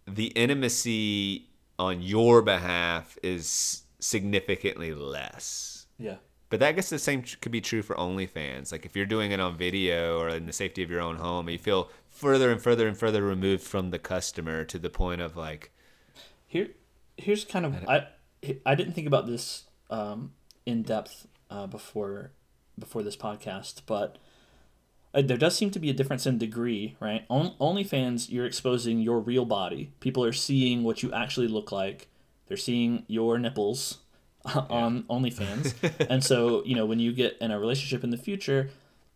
the intimacy on your behalf is significantly less. Yeah. But I guess the same could be true for OnlyFans. Like if you're doing it on video or in the safety of your own home, you feel further and further and further removed from the customer to the point of like. Here's kind of I didn't think about this in depth before this podcast, but there does seem to be a difference in degree, right? OnlyFans, you're exposing your real body. People are seeing what you actually look like. They're seeing your nipples. On OnlyFans. And so, you know, when you get in a relationship in the future,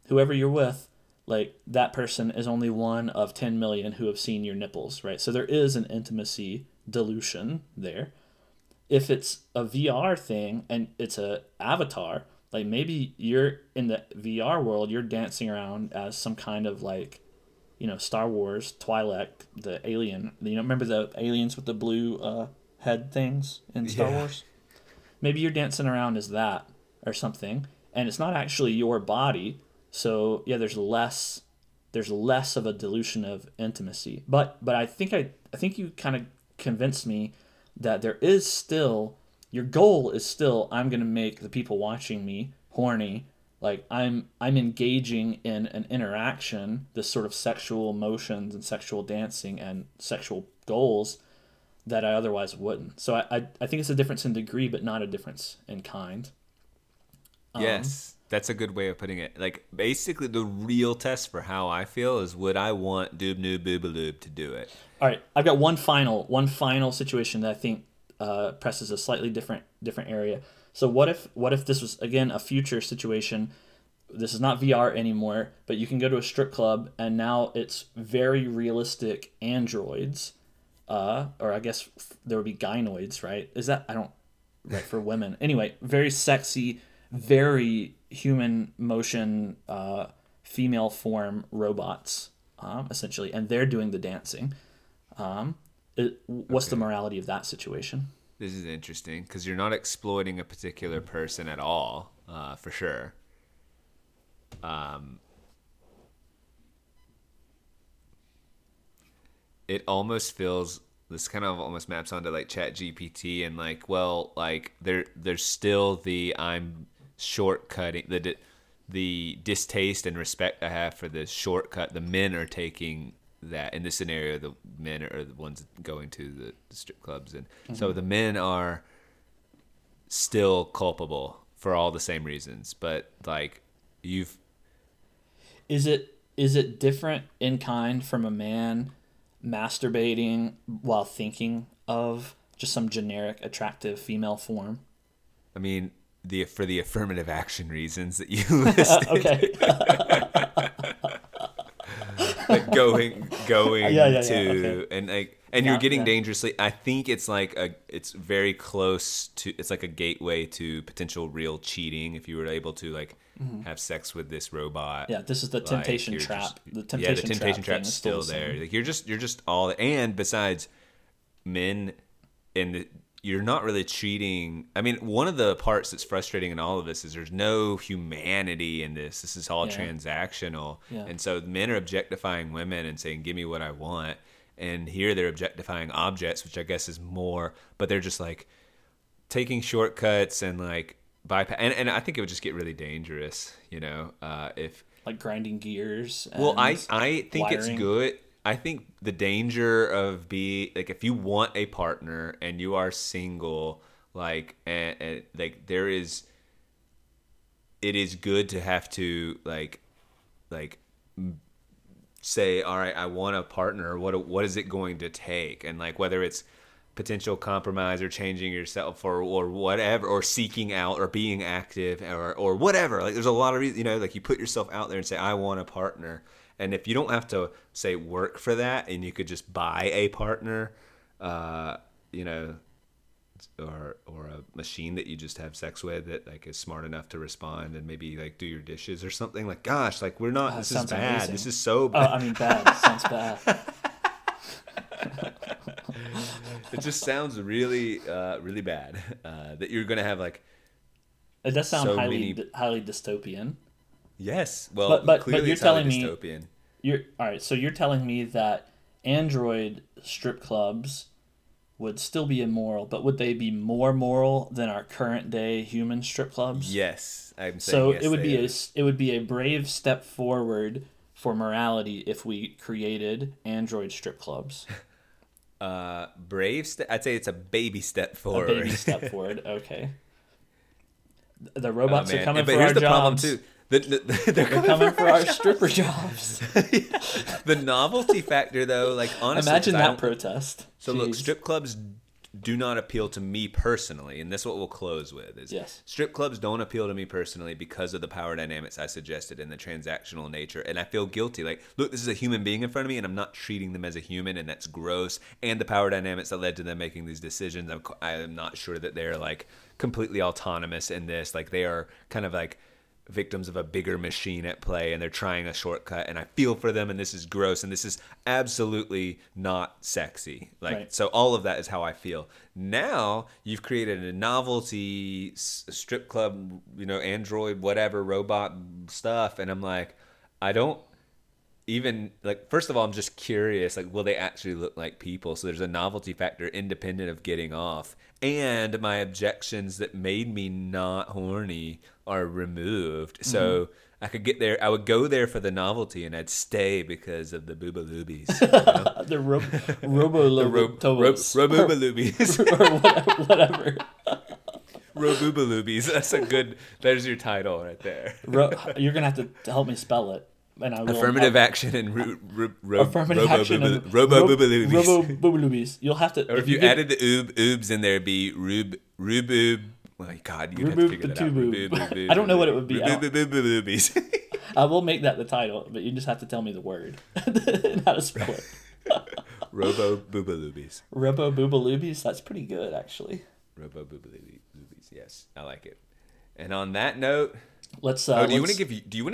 whoever you're with, like that person is only one of 10 million who have seen your nipples, right? So there is an intimacy dilution there. If it's a VR thing and it's a avatar, like maybe you're in the VR world, you're dancing around as some kind of like, you know, Star Wars, Twi'lek, the alien, you know, remember the aliens with the blue head things in Star Wars? Maybe you're dancing around as that or something, and it's not actually your body. So yeah, there's less of a dilution of intimacy. But I think you kind of convinced me that there is still, your goal is still, I'm gonna make the people watching me horny. Like I'm engaging in an interaction, this sort of sexual emotions and sexual dancing and sexual goals that I otherwise wouldn't. So I think it's a difference in degree, but not a difference in kind. Yes, that's a good way of putting it. Like, basically, the real test for how I feel is would I want Doob Noob Boobaloob to do it? All right, I've got one final situation that I think presses a slightly different area. So what if this was, again, a future situation? This is not VR anymore, but you can go to a strip club, and now it's very realistic androids. Or I guess there would be gynoids, right? Is that, I don't, right, for women. Anyway, very sexy, very human motion, female form robots, essentially, and they're doing the dancing. What's the morality of that situation? This is interesting because you're not exploiting a particular person at all, for sure. It almost feels, this kind of almost maps onto like ChatGPT and like, well, like there's still the I'm shortcutting, the distaste and respect I have for the shortcut. The men are taking that in this scenario. The men are the ones going to the strip clubs, and so the men are still culpable for all the same reasons. But like, is it different in kind from a man masturbating while thinking of just some generic attractive female form? I mean, for the affirmative action reasons that you listed. Okay. Like going to okay. And like, and you're getting dangerously. I think it's like it's very close to, it's like a gateway to potential real cheating if you were able to like have sex with this robot. Yeah, this is the temptation like, trap. The temptation trap's still there. Like you're just all, and besides men you're not really cheating. I mean, one of the parts that's frustrating in all of this is there's no humanity in this. This is all transactional. Yeah. And so men are objectifying women and saying, "Give me what I want." And here they're objectifying objects, which I guess is more, but they're just like taking shortcuts and like bypass. And I think it would just get really dangerous, you know, if like grinding gears. And well, I think wiring. It's good. I think the danger of like if you want a partner and you are single, like and like there is, it is good to have to like. Say, all right, I want a partner. What is it going to take? And like whether it's potential compromise or changing yourself or whatever, or seeking out or being active or whatever. Like there's a lot of reasons, you know, like you put yourself out there and say, I want a partner. And if you don't have to say work for that, and you could just buy a partner, you know, or a machine that you just have sex with that like is smart enough to respond and maybe like do your dishes or something, like gosh, like we're not, this is bad. Amazing. This is so bad. I mean bad. Sounds bad. It just sounds really really bad that you're gonna have like, it does sound so highly highly dystopian. Yes, well but you're telling me dystopian. You're all right, so you're telling me that android strip clubs would still be immoral, but would they be more moral than our current day human strip clubs? Yes, I'm saying so. Yes, it would be a brave step forward for morality if we created android strip clubs. I'd say it's a baby step forward. A baby step forward. Okay. The robots are coming for our jobs. Problem too. They're coming for our stripper jobs. Yeah. The novelty factor, though, like honestly, imagine that protest. So Jeez. Look, strip clubs do not appeal to me personally, and that's what we'll close with. Is yes. Strip clubs don't appeal to me personally because of the power dynamics I suggested and the transactional nature, and I feel guilty. Like, look, this is a human being in front of me, and I'm not treating them as a human, and that's gross. And the power dynamics that led to them making these decisions, I am not sure that they're like completely autonomous in this. Like, they are kind of like victims of a bigger machine at play, and they're trying a shortcut, and I feel for them, and this is gross, and this is absolutely not sexy. Like, right. So all of that is how I feel. Now you've created a novelty strip club, android, whatever, robot stuff, and I'm like, I don't even, like, first of all, I'm just curious, like, will they actually look like people? So there's a novelty factor independent of getting off, and my objections that made me not horny are removed. Mm-hmm. So I could get there. I would go there for the novelty, and I'd stay because of the boobaloobies. The Robo Boobaloops. Or whatever. Robo Boobaloops. That's a good, there's your title right there. You're going to have to help me spell it. And I will affirmative action and Robo Boobaloops. Robo Boobaloops. You'll have to. Or if you added the oobs in there, it'd be Rube. Well, God, you'd have to figure that out. I don't know what it would be. I will make that the title, but you just have to tell me the word and how to spell it. Robo Boobaloops. Robo Boobaloops. That's pretty good, actually. Robo Boobaloops. Yes, I like it. And on that note, let's. Do you want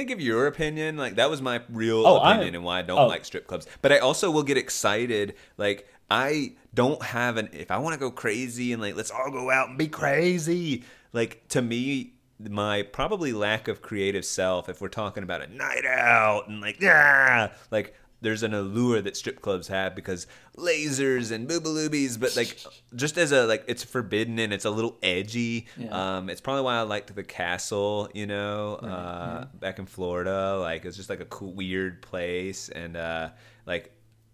to give your opinion? Like, that was my real opinion and why I don't like strip clubs. But I also will get excited, like. I don't have if I want to go crazy and like, let's all go out and be crazy. Like, to me, my probably lack of creative self, if we're talking about a night out and like, there's an allure that strip clubs have because lasers and boobaloobies, but like, just as a, like, it's forbidden and it's a little edgy. Yeah. It's probably why I liked the castle, right. Back in Florida. Like, it's just like a cool, weird place. And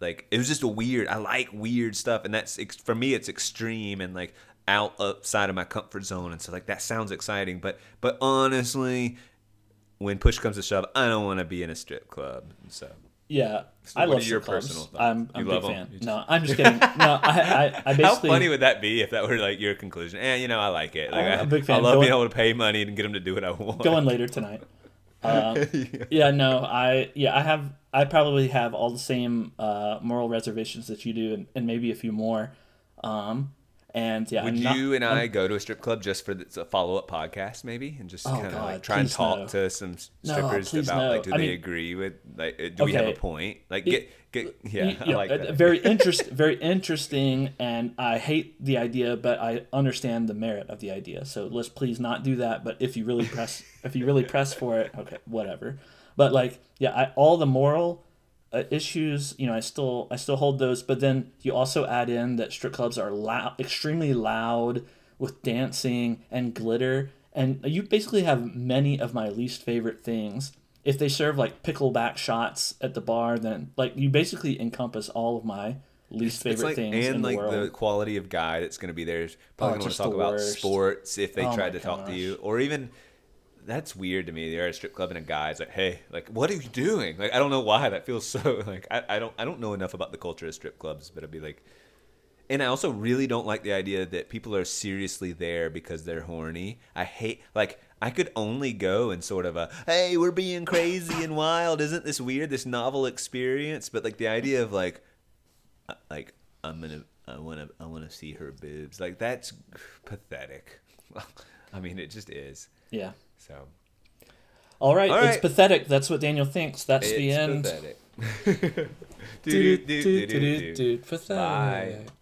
like it was just a weird. I like weird stuff, and that's for me. It's extreme and like out outside of my comfort zone, and so like that sounds exciting. But honestly, when push comes to shove, I don't want to be in a strip club. So yeah, I love your personal thoughts? I'm a big fan. No, I'm just kidding. No, I basically. How funny would that be if that were like your conclusion? I like it. Like, I'm a big fan. I love being able to pay money and get them to do what I want. Going later tonight. I probably have all the same moral reservations that you do, and maybe a few more. Would you and I go to a strip club just for a follow-up podcast, maybe, and just kind of like try and talk to some strippers about like, do they agree with, like, do we have a point? Like, that. Very interesting, and I hate the idea, but I understand the merit of the idea. So let's please not do that. But if you really press for it, okay, whatever. But like, all the moral issues, I still hold those. But then you also add in that strip clubs are loud, extremely loud, with dancing and glitter, and you basically have many of my least favorite things. If they serve like pickleback shots at the bar, then like you basically encompass all of my least favorite things in the world. And like the quality of guy that's going to be there is probably going to talk about sports if they tried to talk to you, or even. That's weird to me. You're at a strip club and a guy's like, "Hey, like, what are you doing?" Like, I don't know why that feels so like. I don't know enough about the culture of strip clubs, but I'd be like, and I also really don't like the idea that people are seriously there because they're horny. I hate, like, I could only go in sort of a, "Hey, we're being crazy and wild. Isn't this weird? This novel experience." But like the idea of like I want to see her boobs. Like, that's pathetic. I mean, it just is. Yeah. So, all right, it's pathetic. That's what Daniel thinks. That's the end. Pathetic. Pathetic.